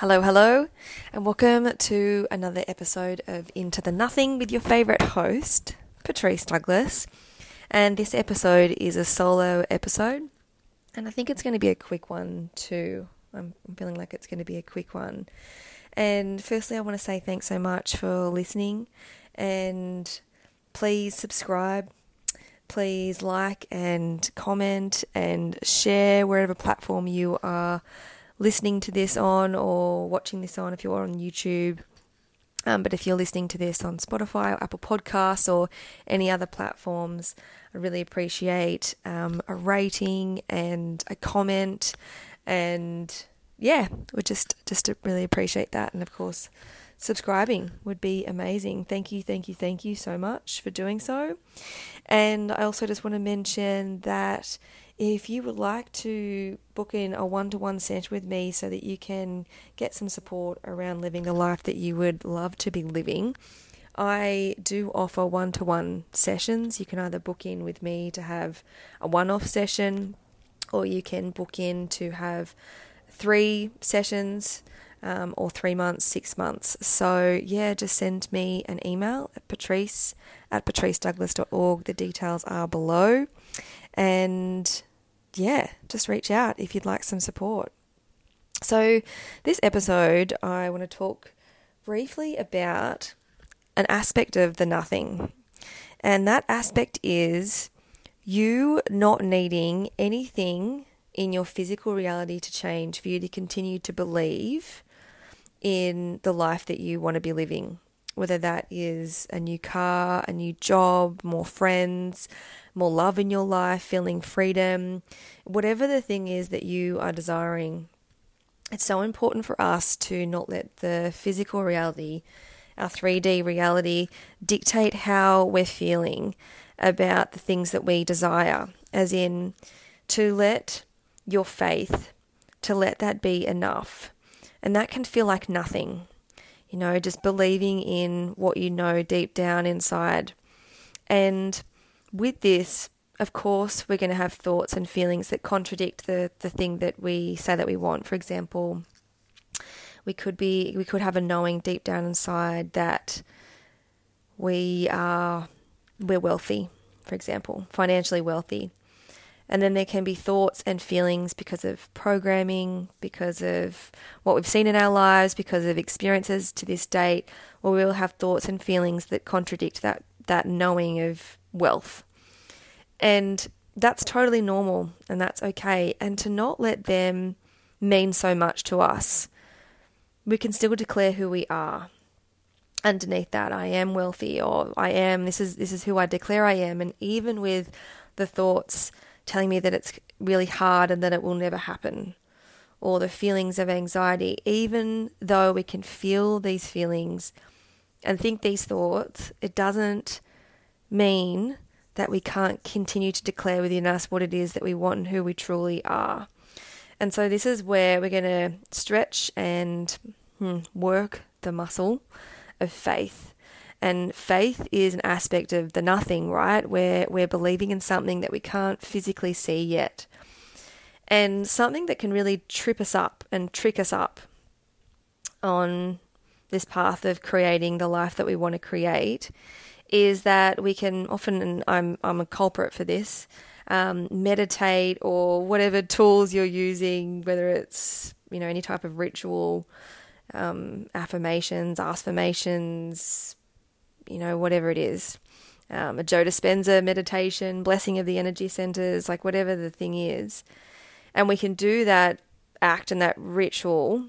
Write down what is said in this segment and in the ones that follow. Hello, hello, and welcome to another episode of Into the Nothing with your favourite host, Patrice Douglas. And this episode is a solo episode, and I think it's going to be a quick one too. I'm feeling like it's going to be a quick one. And firstly, I want to say thanks so much for listening, and please subscribe. Please like and comment and share wherever platform you are listening to this on or watching this on if you're on YouTube. But if you're listening to this on Spotify or Apple Podcasts or any other platforms, I really appreciate a rating and a comment. And yeah, we just really appreciate that. And of course, subscribing would be amazing. Thank you so much for doing so. And I also just want to mention that if you would like to book in a one-to-one session with me so that you can get some support around living a life that you would love to be living, I do offer one-to-one sessions. You can either book in with me to have a one-off session, or you can book in to have 3 sessions or 3 months, 6 months. So yeah, just send me an email at patrice@patricedouglas.org. The details are below. And yeah, just reach out if you'd like some support. So this episode, I want to talk briefly about an aspect of the nothing. And that aspect is you not needing anything in your physical reality to change for you to continue to believe in the life that you want to be living, whether that is a new car, a new job, more friends, more love in your life, feeling freedom, whatever the thing is that you are desiring. It's so important for us to not let the physical reality, our 3D reality, dictate how we're feeling about the things that we desire, as in to let your faith, to let that be enough. And that can feel like nothing. You know, just believing in what you know deep down inside. And with this, of course, we're going to have thoughts and feelings that contradict the thing that we say that we want. For example, we could have a knowing deep down inside that we're wealthy, for example, financially wealthy. And then there can be thoughts and feelings because of programming, because of what we've seen in our lives, because of experiences to this date, or we'll have thoughts and feelings that contradict that knowing of wealth. And that's totally normal, and that's okay. And to not let them mean so much to us, we can still declare who we are. Underneath that, I am wealthy, or I am, this is who I declare I am. And even with the thoughts telling me that it's really hard and that it will never happen, or the feelings of anxiety, even though we can feel these feelings and think these thoughts, it doesn't mean that we can't continue to declare within us what it is that we want and who we truly are. And so this is where we're going to stretch and work the muscle of faith. And faith is an aspect of the nothing, right? Where we're believing in something that we can't physically see yet. And something that can really trip us up and trick us up on this path of creating the life that we want to create is that we can often, and I'm a culprit for this, meditate or whatever tools you're using, whether it's, you know, any type of ritual, affirmations, affirmations, you know, whatever it is, a Joe Dispenza meditation, blessing of the energy centers, like whatever the thing is. And we can do that act and that ritual,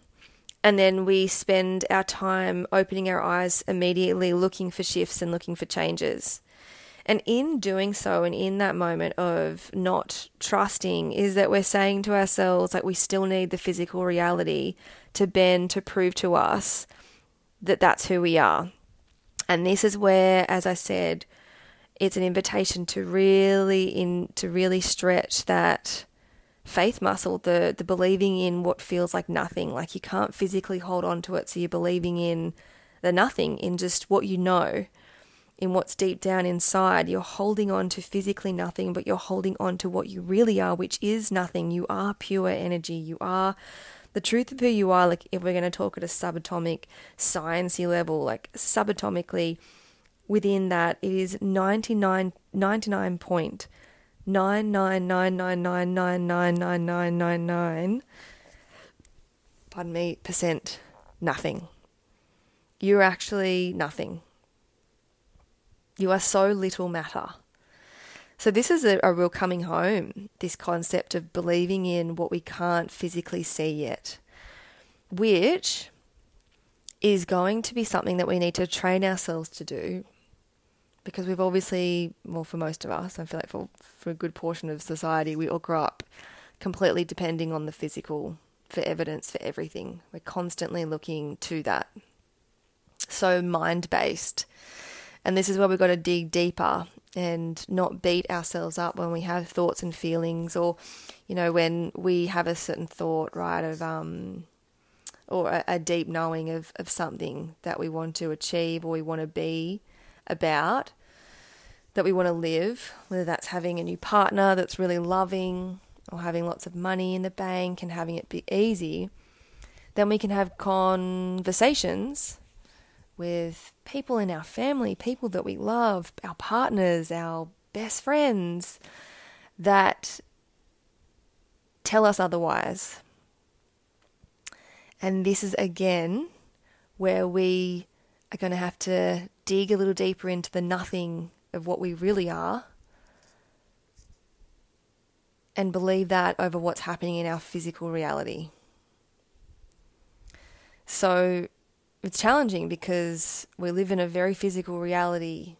and then we spend our time opening our eyes immediately, looking for shifts and looking for changes. And in doing so, and in that moment of not trusting, is that we're saying to ourselves, like, we still need the physical reality to bend, to prove to us that that's who we are. And this is where, as I said, it's an invitation to really stretch that faith muscle, the believing in what feels like nothing, like you can't physically hold on to it. So you're believing in the nothing, in just what you know, in what's deep down inside. You're holding on to physically nothing, but you're holding on to what you really are, which is nothing. You are pure energy. You are the truth of who you are, like if we're going to talk at a subatomic sciencey level, like subatomically within that, it is 99.999999999999, pardon me, % nothing. You're actually nothing. You are so little matter. So this is a real coming home, this concept of believing in what we can't physically see yet, which is going to be something that we need to train ourselves to do, because we've obviously, well, for most of us, I feel like for a good portion of society, we all grow up completely depending on the physical for evidence for everything. We're constantly looking to that. So mind-based. And this is where we've got to dig deeper and not beat ourselves up when we have thoughts and feelings, or, you know, when we have a certain thought, right, of or a deep knowing of something that we want to achieve or we want to be about, that we want to live, whether that's having a new partner that's really loving or having lots of money in the bank and having it be easy. Then we can have conversations with people in our family, people that we love, our partners, our best friends, that tell us otherwise. And this is, again, where we are going to have to dig a little deeper into the nothing of what we really are and believe that over what's happening in our physical reality. So it's challenging because we live in a very physical reality.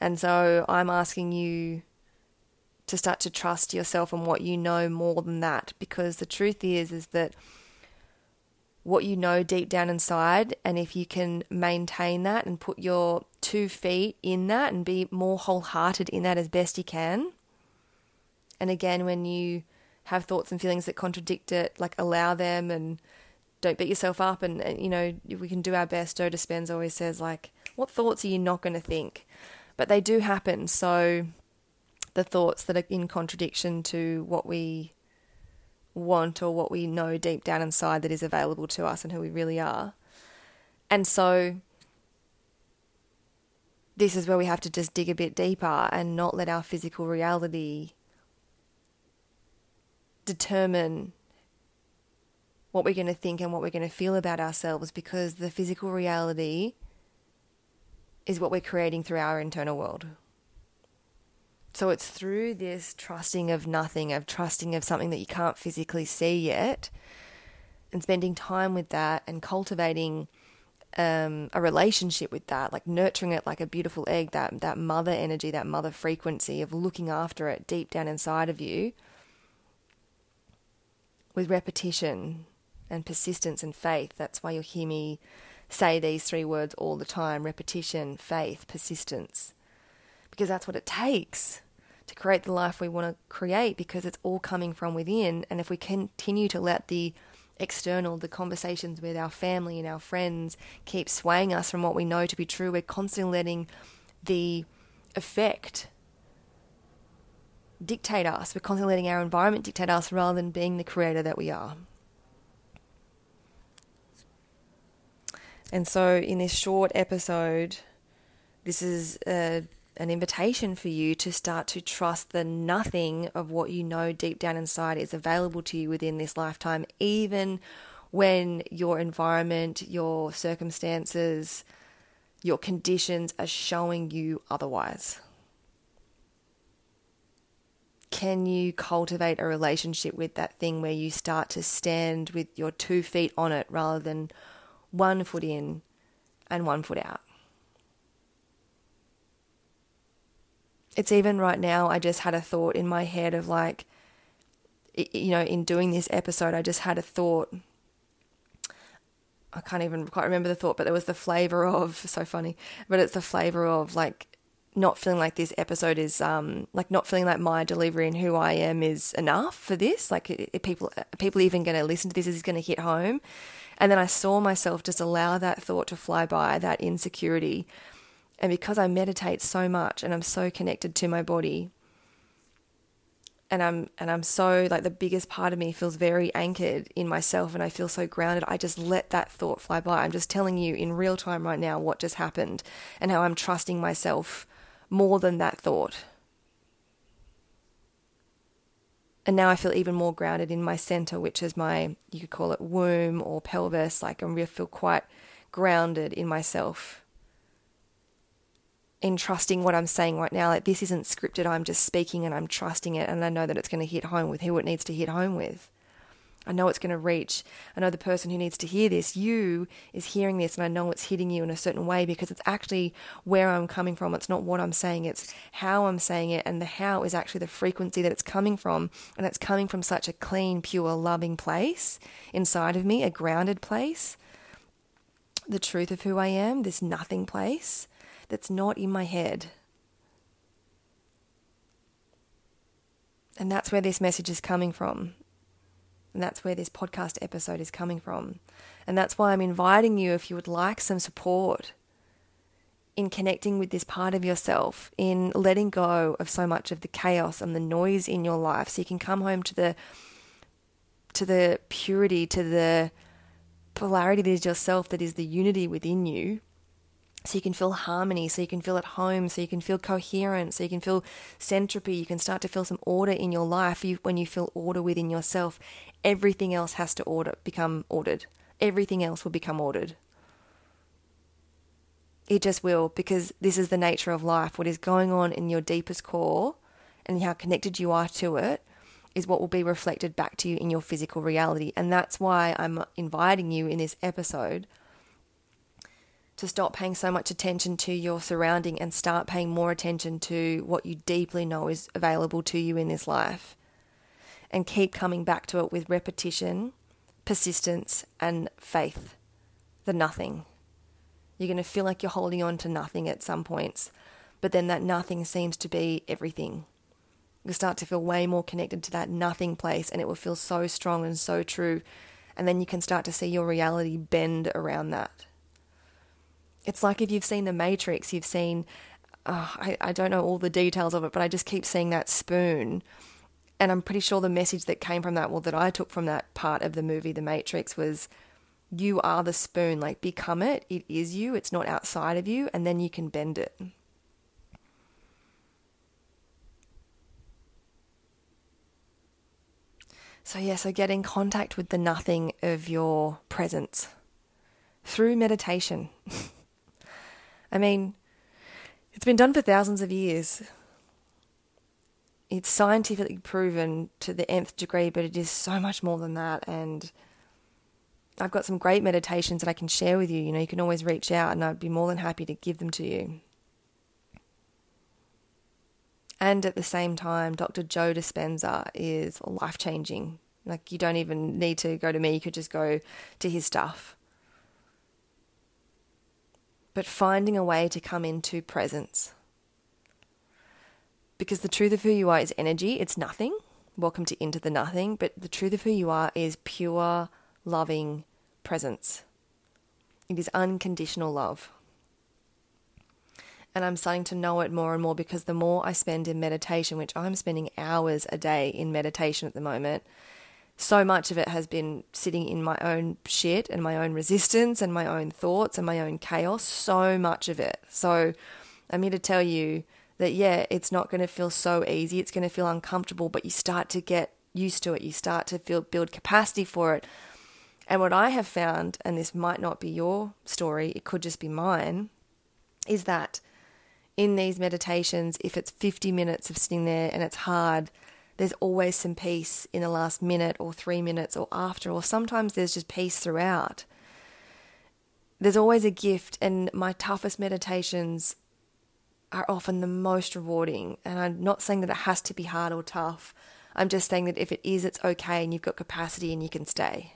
And so I'm asking you to start to trust yourself and what you know more than that, because the truth is that what you know deep down inside, and if you can maintain that and put your 2 feet in that and be more wholehearted in that as best you can. And again, when you have thoughts and feelings that contradict it, like allow them and don't beat yourself up, and you know, we can do our best. Joe Dispenza always says, like, what thoughts are you not going to think? But they do happen. So the thoughts that are in contradiction to what we want or what we know deep down inside that is available to us and who we really are. And so this is where we have to just dig a bit deeper and not let our physical reality determine what we're going to think and what we're going to feel about ourselves, because the physical reality is what we're creating through our internal world. So it's through this trusting of nothing, of trusting of something that you can't physically see yet, and spending time with that and cultivating a relationship with that, like nurturing it like a beautiful egg, that mother energy, that mother frequency of looking after it deep down inside of you with repetition and persistence and faith. That's why you'll hear me say these 3 words all the time: repetition, faith, persistence, because that's what it takes to create the life we want to create, because it's all coming from within. And if we continue to let the external, the conversations with our family and our friends, keep swaying us from what we know to be true, we're constantly letting the effect dictate us. We're constantly letting our environment dictate us rather than being the creator that we are. And so in this short episode, this is an invitation for you to start to trust the nothing of what you know deep down inside is available to you within this lifetime, even when your environment, your circumstances, your conditions are showing you otherwise. Can you cultivate a relationship with that thing where you start to stand with your 2 feet on it rather than 1 foot in and 1 foot out? It's even right now, I just had a thought in my head of, like, you know, in doing this episode, I just had a thought. I can't even quite remember the thought, but there was the flavor of, so funny, but it's the flavor of, like, not feeling like this episode is, like, not feeling like my delivery and who I am is enough for this. Like, people even going to listen to this, is going to hit home. And then I saw myself just allow that thought to fly by, that insecurity. And because I meditate so much and I'm so connected to my body, And I'm so, like, the biggest part of me feels very anchored in myself and I feel so grounded. I just let that thought fly by. I'm just telling you in real time right now what just happened and how I'm trusting myself more than that thought. And now I feel even more grounded in my center, which is my, you could call it womb or pelvis. Like, I really feel quite grounded in myself, in trusting what I'm saying right now. Like, this isn't scripted. I'm just speaking and I'm trusting it. And I know that it's going to hit home with who it needs to hit home with. I know it's going to reach. I know the person who needs to hear this, you, is hearing this. And I know it's hitting you in a certain way because it's actually where I'm coming from. It's not what I'm saying. It's how I'm saying it. And the how is actually the frequency that it's coming from. And it's coming from such a clean, pure, loving place inside of me, a grounded place. The truth of who I am, this nothing place that's not in my head. And that's where this message is coming from. And that's where this podcast episode is coming from. And that's why I'm inviting you, if you would like some support in connecting with this part of yourself, in letting go of so much of the chaos and the noise in your life, so you can come home to the purity, to the polarity that is yourself, that is the unity within you. So you can feel harmony, so you can feel at home, so you can feel coherence, so you can feel entropy. You can start to feel some order in your life. When you feel order within yourself, everything else has to become ordered. Everything else will become ordered. It just will, because this is the nature of life. What is going on in your deepest core and how connected you are to it is what will be reflected back to you in your physical reality. And that's why I'm inviting you in this episode to stop paying so much attention to your surrounding and start paying more attention to what you deeply know is available to you in this life. And keep coming back to it with repetition, persistence, and faith. The nothing. You're going to feel like you're holding on to nothing at some points, but then that nothing seems to be everything. You'll start to feel way more connected to that nothing place, and it will feel so strong and so true. And then you can start to see your reality bend around that. It's like if you've seen The Matrix, you've seen, I don't know all the details of it, but I just keep seeing that spoon. And I'm pretty sure the message that came from that, well, that I took from that part of the movie, The Matrix, was you are the spoon, like become it. It is you. It's not outside of you. And then you can bend it. So get in contact with the nothing of your presence through meditation. I mean, it's been done for thousands of years. It's scientifically proven to the nth degree, but it is so much more than that. And I've got some great meditations that I can share with you. You know, you can always reach out and I'd be more than happy to give them to you. And at the same time, Dr. Joe Dispenza is life-changing. Like, you don't even need to go to me. You could just go to his stuff. But finding a way to come into presence. Because the truth of who you are is energy. It's nothing. Welcome to Into the Nothing. But the truth of who you are is pure, loving presence. It is unconditional love. And I'm starting to know it more and more, because the more I spend in meditation, which I'm spending hours a day in meditation at the moment, so much of it has been sitting in my own shit and my own resistance and my own thoughts and my own chaos, so much of it. So I'm here to tell you that, yeah, it's not going to feel so easy. It's going to feel uncomfortable, but you start to get used to it. You start to build capacity for it. And what I have found, and this might not be your story, it could just be mine, is that in these meditations, if it's 50 minutes of sitting there and it's hard, there's always some peace in the last minute or 3 minutes or after, or sometimes there's just peace throughout. There's always a gift, and my toughest meditations are often the most rewarding. And I'm not saying that it has to be hard or tough. I'm just saying that if it is, it's okay, and you've got capacity and you can stay.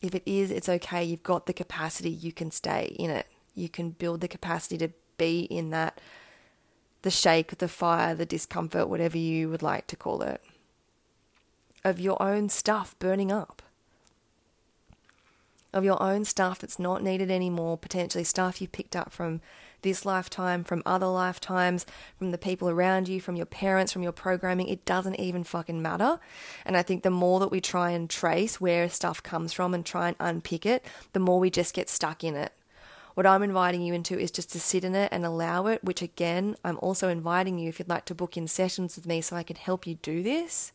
If it is, it's okay. You've got the capacity. You can stay in it. You can build the capacity to be in that, the shake, the fire, the discomfort, whatever you would like to call it, of your own stuff burning up, of your own stuff that's not needed anymore, potentially stuff you picked up from this lifetime, from other lifetimes, from the people around you, from your parents, from your programming. It doesn't even fucking matter. And I think the more that we try and trace where stuff comes from and try and unpick it, the more we just get stuck in it. What I'm inviting you into is just to sit in it and allow it, which again, I'm also inviting you if you'd like to book in sessions with me so I can help you do this.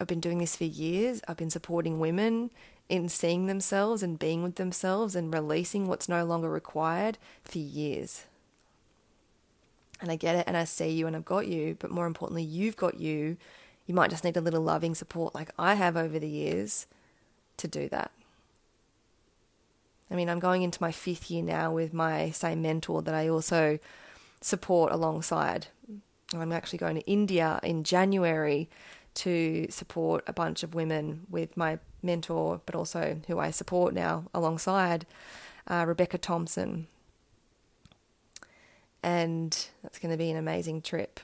I've been doing this for years. I've been supporting women in seeing themselves and being with themselves and releasing what's no longer required for years. And I get it and I see you and I've got you, but more importantly, you've got you. You might just need a little loving support like I have over the years to do that. I mean, I'm going into my 5th year now with my same mentor that I also support alongside. I'm actually going to India in January to support a bunch of women with my mentor, but also who I support now alongside, Rebecca Thompson. And that's going to be an amazing trip.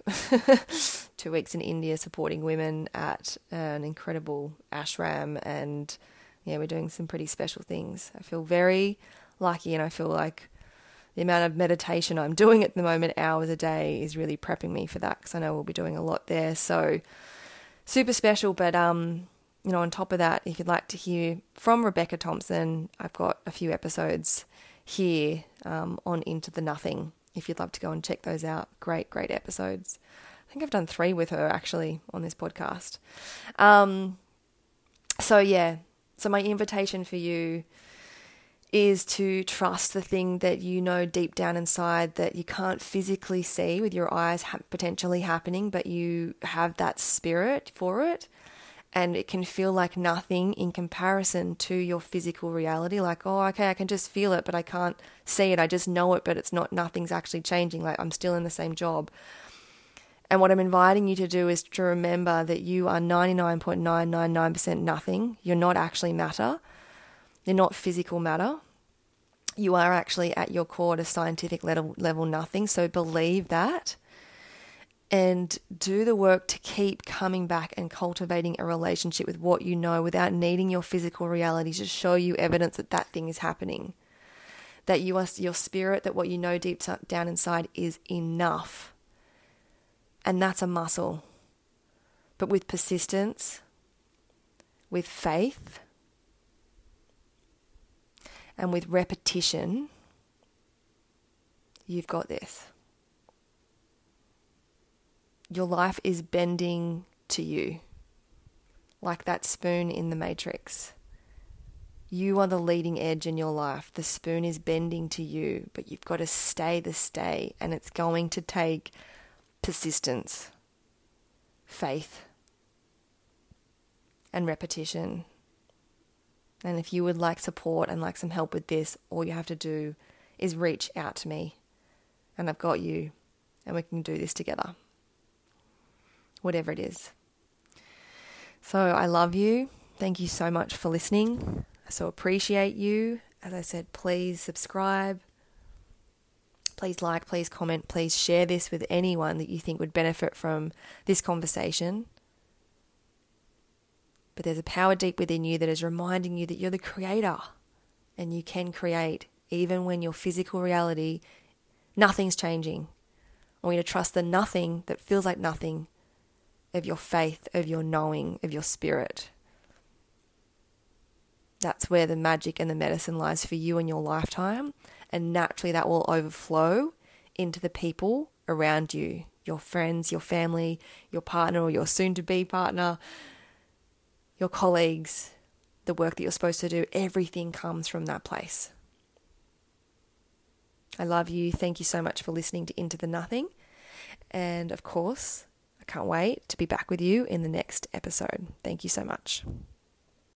2 weeks in India supporting women at an incredible ashram. And yeah, we're doing some pretty special things. I feel very lucky, and I feel like the amount of meditation I'm doing at the moment, hours a day, is really prepping me for that, because I know we'll be doing a lot there. So super special. But you know, on top of that, if you'd like to hear from Rebecca Thompson, I've got a few episodes here on Into the Nothing. If you'd love to go and check those out, great, great episodes. I think I've done 3 with her actually on this podcast. So my invitation for you is to trust the thing that you know deep down inside that you can't physically see with your eyes potentially happening, but you have that spirit for it. And it can feel like nothing in comparison to your physical reality. Like, oh, okay, I can just feel it, but I can't see it. I just know it, but it's not, nothing's actually changing. Like, I'm still in the same job. And what I'm inviting you to do is to remember that you are 99.999% nothing. You're not actually matter. You're not physical matter. You are actually at your core at a scientific level nothing. So believe that and do the work to keep coming back and cultivating a relationship with what you know without needing your physical reality to show you evidence that that thing is happening. That you are your spirit, that what you know deep down inside is enough. And that's a muscle. But with persistence, with faith, and with repetition, you've got this. Your life is bending to you, like that spoon in The Matrix. You are the leading edge in your life. The spoon is bending to you, but you've got to stay the stay, and it's going to take persistence, faith, and repetition. And if you would like support and like some help with this, all you have to do is reach out to me, and I've got you, and we can do this together. Whatever it is. So I love you. Thank you so much for listening. I so appreciate you. As I said, please subscribe. Please like, please comment, please share this with anyone that you think would benefit from this conversation. But there's a power deep within you that is reminding you that you're the creator and you can create even when your physical reality, nothing's changing. I want you to trust the nothing that feels like nothing of your faith, of your knowing, of your spirit. That's where the magic and the medicine lies for you in your lifetime. And naturally that will overflow into the people around you, your friends, your family, your partner or your soon-to-be partner, your colleagues, the work that you're supposed to do. Everything comes from that place. I love you. Thank you so much for listening to Into the Nothing. And of course, I can't wait to be back with you in the next episode. Thank you so much.